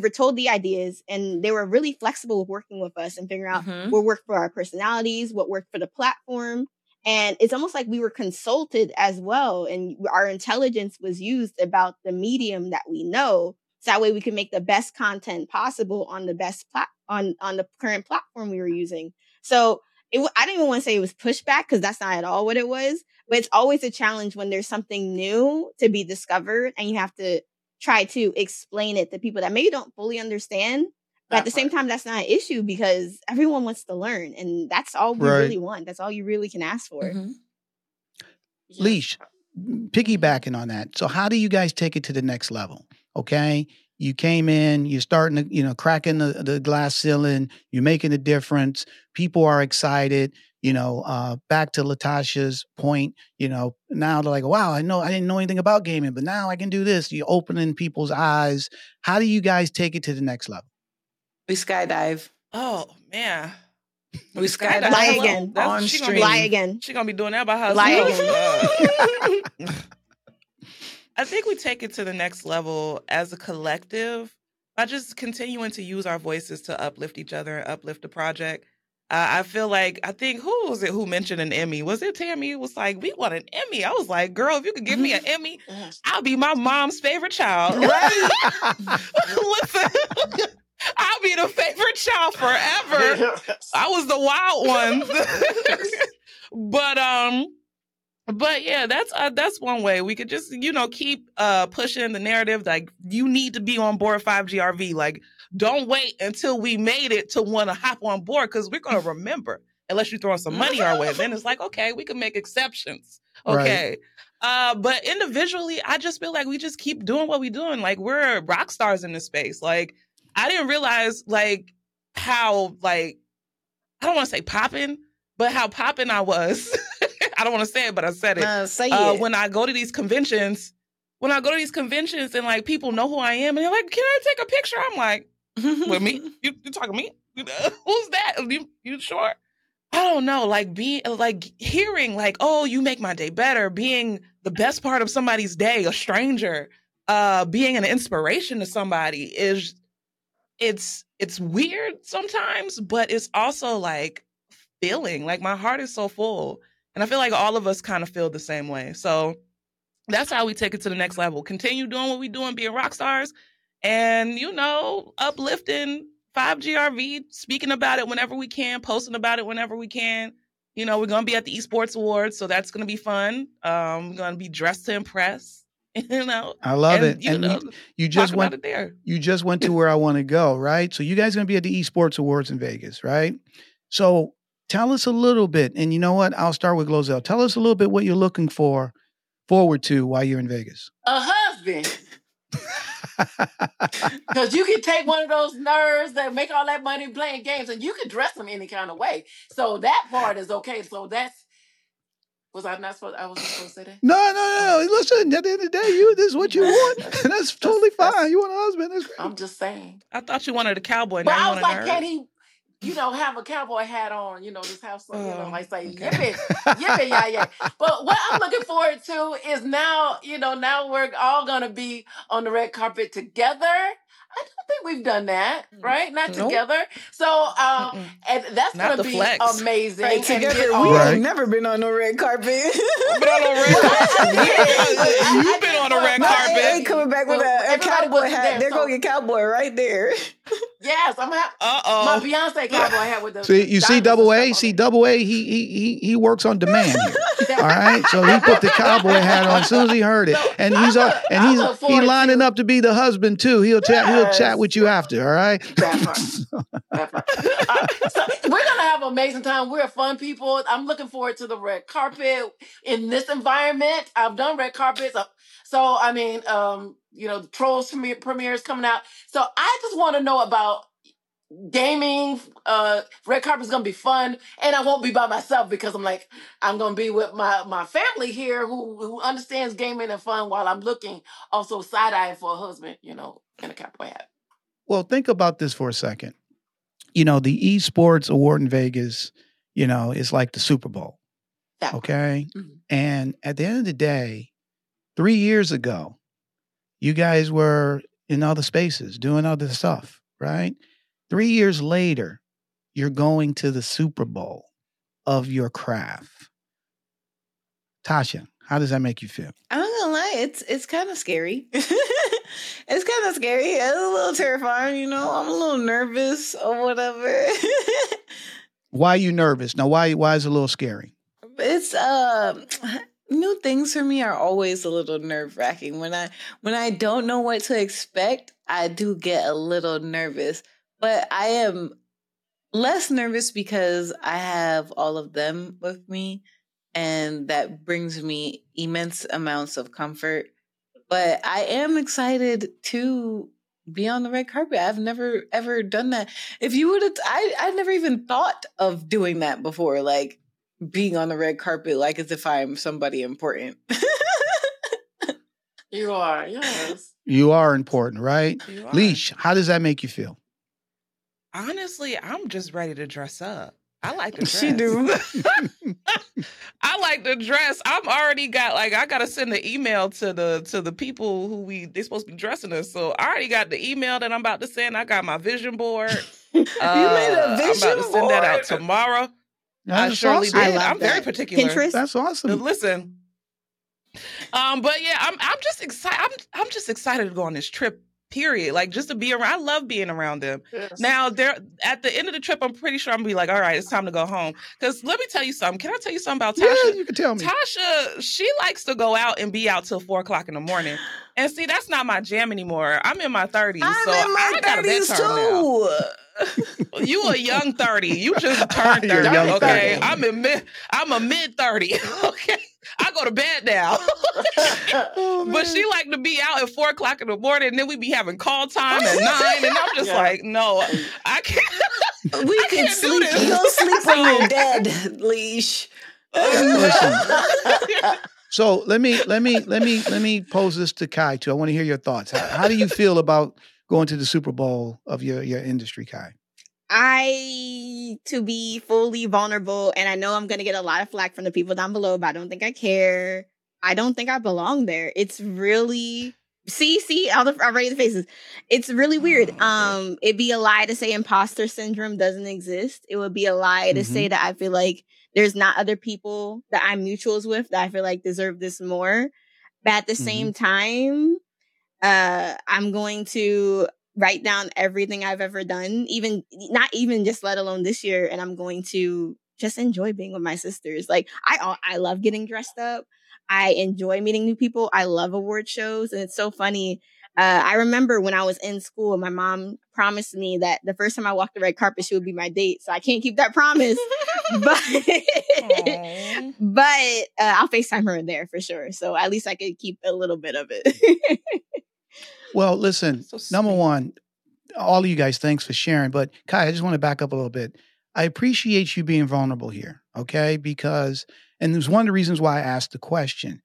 were told the ideas, and they were really flexible working with us and figuring out what worked for our personalities, what worked for the platform. And it's almost like we were consulted as well. And our intelligence was used about the medium that we know. So that way we could make the best content possible on the best on the current platform we were using. So I don't even want to say it was pushback, because that's not at all what it was. But it's always a challenge when there's something new to be discovered, and you have to try to explain it to people that maybe don't fully understand. But at the same time, that's not an issue, because everyone wants to learn, and that's all we really want. That's all you really can ask for. Mm-hmm. Yeah. Leash, piggybacking on that. So how do you guys take it to the next level? Okay. You came in, you're starting to, cracking the glass ceiling, you're making a difference. People are excited, back to Latasha's point, now they're like, wow, I didn't know anything about gaming, but now I can do this. You're opening people's eyes. How do you guys take it to the next level? We skydive. Oh, man. We skydive. Lie again. On stream. Lie again. She's going to be doing that by herself. Lie again. I think we take it to the next level as a collective by just continuing to use our voices to uplift each other and uplift the project. I think, who was it who mentioned an Emmy? Was it Tammy? It was like, we want an Emmy. I was like, girl, if you could give me an Emmy, I'll be my mom's favorite child. Right? Listen, I'll be the favorite child forever. I was the wild one. But yeah, that's one way. We could just, keep pushing the narrative. Like, you need to be on board 5GRV. Like, don't wait until we made it to want to hop on board, because we're going to remember, unless you throw some money our way. Then it's like, okay, we can make exceptions. Okay. Right. But individually, I just feel like we just keep doing what we're doing. Like, we're rock stars in this space. Like, I didn't realize, like, how, like, I don't want to say popping, but how popping I was. I don't want to say it, but I said it. Say it. When I go to these conventions and like people know who I am, and they're like, can I take a picture? I'm like, with me? You talking to me? Who's that? You sure? I don't know. Like hearing like, oh, you make my day better. Being the best part of somebody's day, a stranger, being an inspiration to somebody is, it's weird sometimes, but it's also like feeling like my heart is so full. And I feel like all of us kind of feel the same way. So that's how we take it to the next level. Continue doing what we doing, being rock stars, and, uplifting 5GRV, speaking about it whenever we can, posting about it whenever we can. We're going to be at the Esports Awards, so that's going to be fun. We're going to be dressed to impress. I love it. You just went to where I want to go, right? So you guys are going to be at the Esports Awards in Vegas, right? So tell us a little bit, and you know what? I'll start with Glozell. Tell us a little bit what you're looking forward to while you're in Vegas. A husband. Because you can take one of those nerds that make all that money playing games, and you can dress them any kind of way. So that part is okay. So that's... I wasn't supposed to say that? No. Listen, at the end of the day, this is what you want. That's totally fine. You want a husband. That's great. I'm just saying. I thought you wanted a cowboy. But now I was like, can he... have a cowboy hat on, just have something on, like say, yippee, yippee, yeah, yeah. But what I'm looking forward to is now, now we're all going to be on the red carpet together. I don't think we've done that, right? Not together. So and that's going to be flex. Amazing. Right, together, we have never been on no red carpet. I've been on no red carpet. You've been on a red carpet. They coming back with a cowboy hat. There go your cowboy right there. Yes, I'm gonna have my Beyonce cowboy hat with the. So you see, Double A. He works on demand here. All right, so he put the cowboy hat on as soon as he heard it, and he's lining up to be the husband too. He'll chat with you after. All right. That part. So we're gonna have a amazing time. We're fun people. I'm looking forward to the red carpet in this environment. I've done red carpets. So, I mean, you know, the Trolls premiere is coming out. So I just want to know about gaming. Red carpet is going to be fun. And I won't be by myself because I'm like, I'm going to be with my family here who understands gaming and fun while I'm looking also side-eyeing for a husband, you know, in a cowboy hat. Well, think about this for a second. You know, the Esports Award in Vegas, you know, is like the Super Bowl. Yeah. Okay? Mm-hmm. And at the end of the day, 3 years ago, you guys were in other spaces doing other stuff, right? 3 years later, you're going to the Super Bowl of your craft. Tasha, how does that make you feel? I'm not gonna lie, it's kind of scary. It's kind of scary. It's a little terrifying, you know. I'm a little nervous or whatever. Why are you nervous? Now, why is it a little scary? It's new things for me are always a little nerve-wracking. When I don't know what to expect, I do get a little nervous. But I am less nervous because I have all of them with me, and that brings me immense amounts of comfort. But I am excited to be on the red carpet. I've never, ever done that. If you would have, I never even thought of doing that before, like being on the red carpet, like as if I'm somebody important. You are, yes. You are important, right? Are. Leash, how does that make you feel? Honestly, I'm just ready to dress up. I like to dress. She do. I like to dress. I'm already got like I gotta send an email to the people who they're supposed to be dressing us. So I already got the email that I'm about to send. I got my vision board. You made a vision board. I'm about to send that out tomorrow. I surely awesome. Did. I'm very particular. Pinterest. That's awesome. But listen. But yeah, I'm just excited. I'm just excited to go on this trip. Period. Like just to be around. I love being around them. Yes. Now, they're at the end of the trip, I'm pretty sure I'm gonna be like, all right, it's time to go home. Because let me tell you something. Can I tell you something about Tasha? Yeah, you can tell me. Tasha, she likes to go out and be out till 4 o'clock in the morning. And see, that's not my jam anymore. I'm in my 30s. I got a bedtime now. You a young 30. You just turned 30. Okay. 30. I'm a mid 30. Okay. I go to bed now. Oh, but she like to be out at 4 o'clock in the morning, and then we be having call time at 9, and I'm just like, no, I can't. We can sleep. You'll sleep when you're dead, Leash. So let me pose this to Kai too. I want to hear your thoughts. How do you feel about going to the Super Bowl of your industry, Kai? To be fully vulnerable, and I know I'm going to get a lot of flack from the people down below, but I don't think I care. I don't think I belong there. It's really, see, already the faces. It's really weird. It'd be a lie to say imposter syndrome doesn't exist. It would be a lie to say that I feel like there's not other people that I'm mutuals with that I feel like deserve this more. But at the same time, I'm going to write down everything I've ever done, not even just let alone this year. And I'm going to just enjoy being with my sisters. Like I love getting dressed up. I enjoy meeting new people. I love award shows. And it's so funny. I remember when I was in school, my mom promised me that the first time I walked the red carpet, she would be my date. So I can't keep that promise, but I'll FaceTime her in there for sure. So at least I could keep a little bit of it. Well, listen, so number one, all of you guys, thanks for sharing. But Kai, I just want to back up a little bit. I appreciate you being vulnerable here, okay? Because, and there's one of the reasons why I asked the question.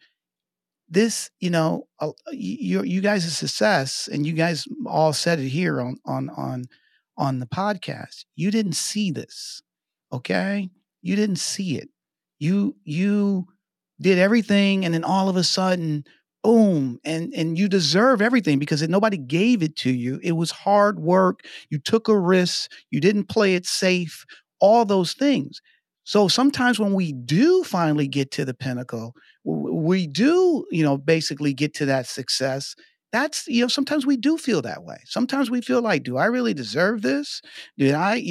This, you know, you guys' success, and you guys all said it here on the podcast. You didn't see this, okay? You didn't see it. You did everything, and then all of a sudden, boom. And you deserve everything because nobody gave it to you. It was hard work. You took a risk. You didn't play it safe. All those things. So sometimes when we do finally get to the pinnacle, we do, you know, basically get to that success. That's, you know, sometimes we do feel that way. Sometimes we feel like, do I really deserve this? Did I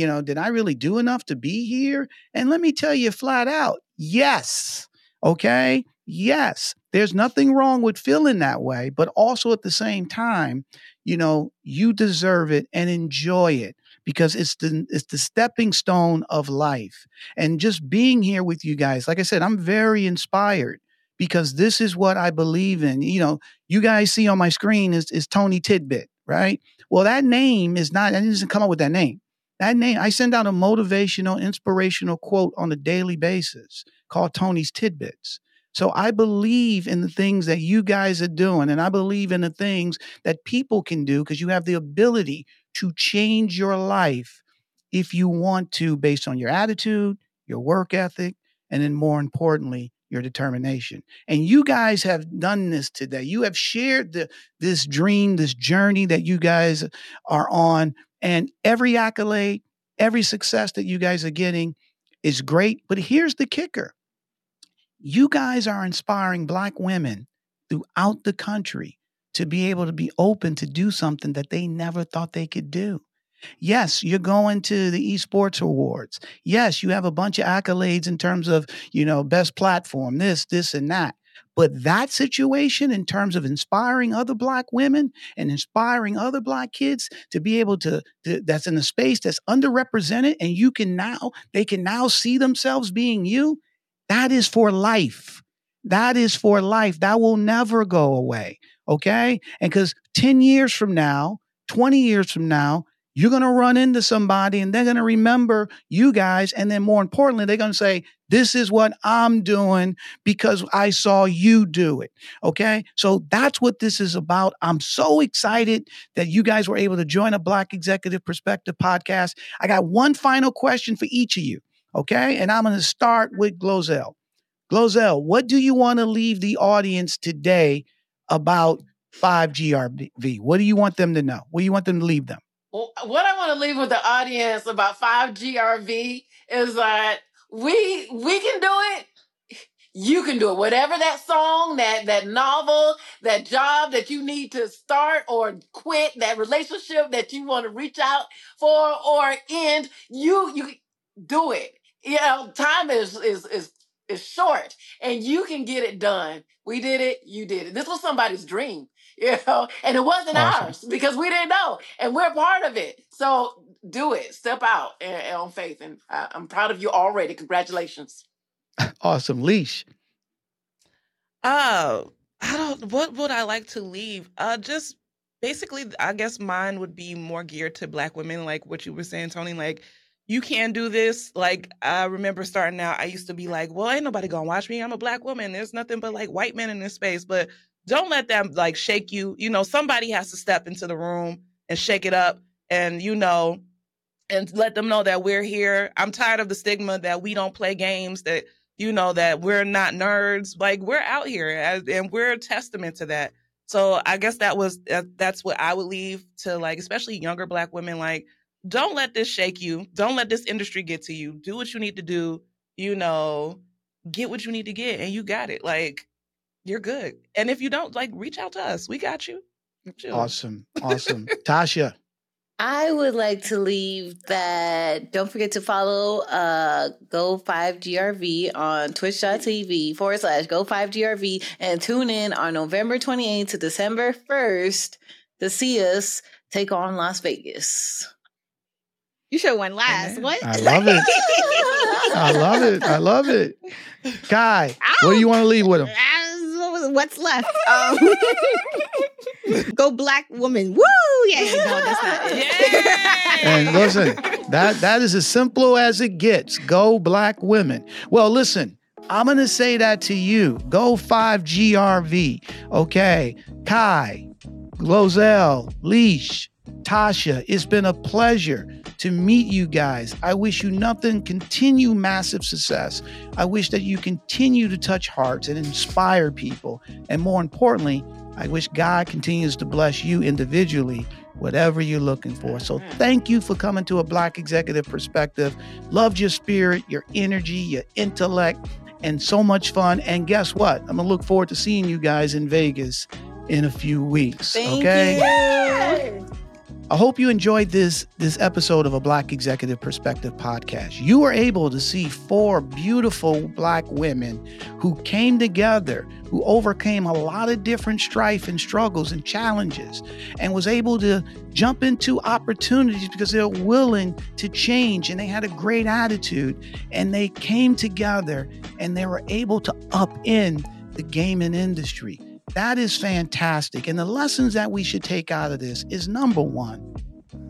really do enough to be here? And let me tell you flat out, yes. Okay. Yes, there's nothing wrong with feeling that way, but also at the same time, you know, you deserve it and enjoy it because it's the stepping stone of life. And just being here with you guys, like I said, I'm very inspired because this is what I believe in. You know, you guys see on my screen is Tony Tidbit, right? Well, that name is not, I didn't come up with that name. That name, I send out a motivational, inspirational quote on a daily basis called Tony's Tidbits. So I believe in the things that you guys are doing, and I believe in the things that people can do because you have the ability to change your life if you want to based on your attitude, your work ethic, and then more importantly, your determination. And you guys have done this today. You have shared this dream, this journey that you guys are on, and every accolade, every success that you guys are getting is great. But here's the kicker. You guys are inspiring Black women throughout the country to be able to be open to do something that they never thought they could do. Yes, you're going to the Esports Awards. Yes, you have a bunch of accolades in terms of, you know, best platform, this, and that. But that situation in terms of inspiring other Black women and inspiring other Black kids to be able to that's in a space that's underrepresented, and they can now see themselves being you. That is for life. That is for life. That will never go away, okay? And because 10 years from now, 20 years from now, you're going to run into somebody and they're going to remember you guys. And then more importantly, they're going to say, this is what I'm doing because I saw you do it, okay? So that's what this is about. I'm so excited that you guys were able to join a Black Executive Perspective podcast. I got one final question for each of you. Okay, and I'm going to start with Glozell. Glozell, what do you want to leave the audience today about 5GRV? What do you want them to know? What do you want them to leave them? Well, what I want to leave with the audience about 5GRV is that we can do it. You can do it. Whatever that song, that novel, that job that you need to start or quit, that relationship that you want to reach out for or end, you do it. You know, time is short, and you can get it done. We did it. You did it. This was somebody's dream, you know, and it wasn't ours because we didn't know, and we're part of it. So do it. Step out and on faith, and I'm proud of you already. Congratulations. Awesome, Leash. What would I like to leave? Just basically, I guess mine would be more geared to Black women, like what you were saying, Tony. Like, you can do this. Like, I remember starting out, I used to be like, well, ain't nobody gonna watch me. I'm a Black woman. There's nothing but like white men in this space. But don't let them like shake you. You know, somebody has to step into the room and shake it up and, you know, and let them know that we're here. I'm tired of the stigma that we don't play games, that, you know, that we're not nerds. Like, we're out here and we're a testament to that. So I guess that's what I would leave to, like, especially younger Black women. Like, don't let this shake you. Don't let this industry get to you. Do what you need to do, you know, get what you need to get, and you got it. Like, you're good. And if you don't, like, reach out to us. We got you. Chill. Awesome. Tasha. I would like to leave that. Don't forget to follow Go5GRV on twitch.tv/Go5GRV and tune in on November 28th to December 1st to see us take on Las Vegas. You should have won last. What? I love it. I love it. Kai, what do you want to leave with him? What's left? Go Black woman. Woo! Yeah. No, that's not it. Yeah. And listen, that is as simple as it gets. Go Black women. Well, listen, I'm going to say that to you. Go 5GRV. Okay. Kai, Glozell, Leash, Tasha, it's been a pleasure to meet you guys. I wish you nothing. Continue massive success. I wish that you continue to touch hearts and inspire people. And more importantly, I wish God continues to bless you individually, whatever you're looking for. So thank you for coming to A Black Executive Perspective. Loved your spirit, your energy, your intellect, and so much fun. And guess what? I'm going to look forward to seeing you guys in Vegas in a few weeks. Thank you. I hope you enjoyed this episode of A Black Executive Perspective podcast. You were able to see four beautiful Black women who came together, who overcame a lot of different strife and struggles and challenges, and was able to jump into opportunities because they're willing to change, and they had a great attitude, and they came together and they were able to upend the gaming industry. That is fantastic. And the lessons that we should take out of this is, number one,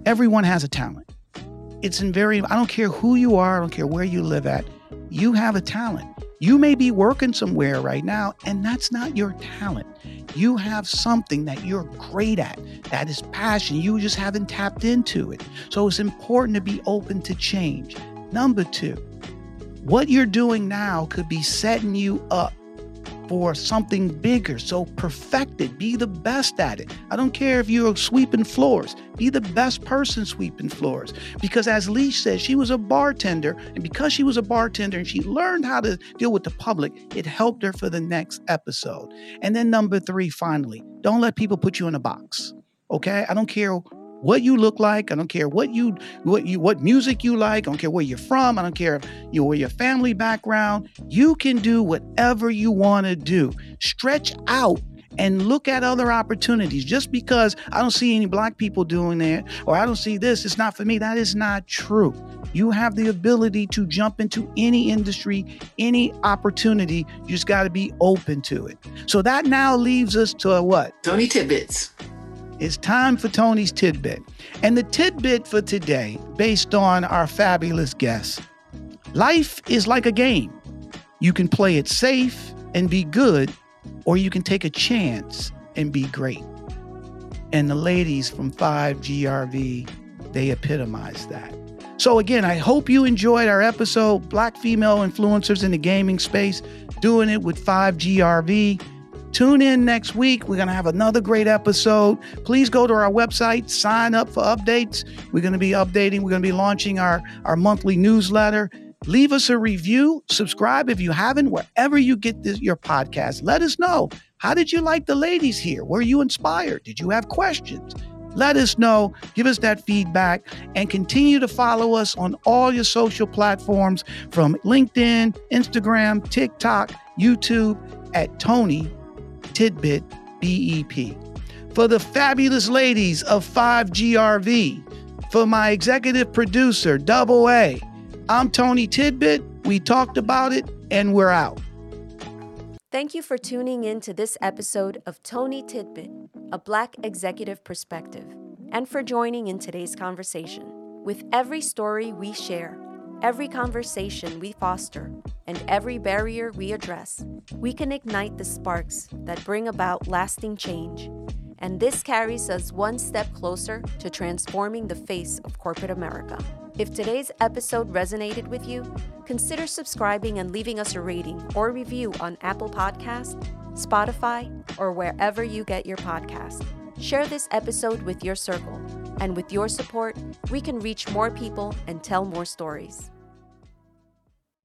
everyone has a talent. I don't care who you are. I don't care where you live at. You have a talent. You may be working somewhere right now, and that's not your talent. You have something that you're great at. That is passion. You just haven't tapped into it. So it's important to be open to change. Number two, what you're doing now could be setting you up for something bigger. So perfect it. Be the best at it. I don't care if you're sweeping floors. Be the best person sweeping floors. Because as Leash said, she was a bartender. And because she was a bartender and she learned how to deal with the public, it helped her for the next episode. And then number three, finally, don't let people put you in a box. Okay? I don't care what you look like. I don't care what music you like. I don't care where you're from. I don't care where your family background. You can do whatever you want to do. Stretch out and look at other opportunities. Just because I don't see any Black people doing that, or I don't see this, it's not for me. That is not true. You have the ability to jump into any industry, any opportunity. You just got to be open to it. So that now leaves us to what? Tony Tidbits. It's time for Tony's Tidbit. And the tidbit for today, based on our fabulous guest, life is like a game. You can play it safe and be good, or you can take a chance and be great. And the ladies from 5GRV, they epitomize that. So again, I hope you enjoyed our episode, Black Female Influencers in the Gaming Space, doing it with 5GRV. Tune in next week. We're going to have another great episode. Please go to our website, sign up for updates. We're going to be updating. We're going to be launching our monthly newsletter. Leave us a review. Subscribe if you haven't, wherever you get your podcast. Let us know. How did you like the ladies here? Were you inspired? Did you have questions? Let us know. Give us that feedback and continue to follow us on all your social platforms from LinkedIn, Instagram, TikTok, YouTube at Tony Tidbit BEP. For the fabulous ladies of 5GRV, for my executive producer, Double A, I'm Tony Tidbit. We talked about it, and we're out. Thank you for tuning in to this episode of Tony Tidbit, A Black Executive Perspective, and for joining in today's conversation. With every story we share, every conversation we foster, and every barrier we address, we can ignite the sparks that bring about lasting change. And this carries us one step closer to transforming the face of corporate America. If today's episode resonated with you, consider subscribing and leaving us a rating or review on Apple Podcasts, Spotify, or wherever you get your podcast. Share this episode with your circle. And with your support, we can reach more people and tell more stories.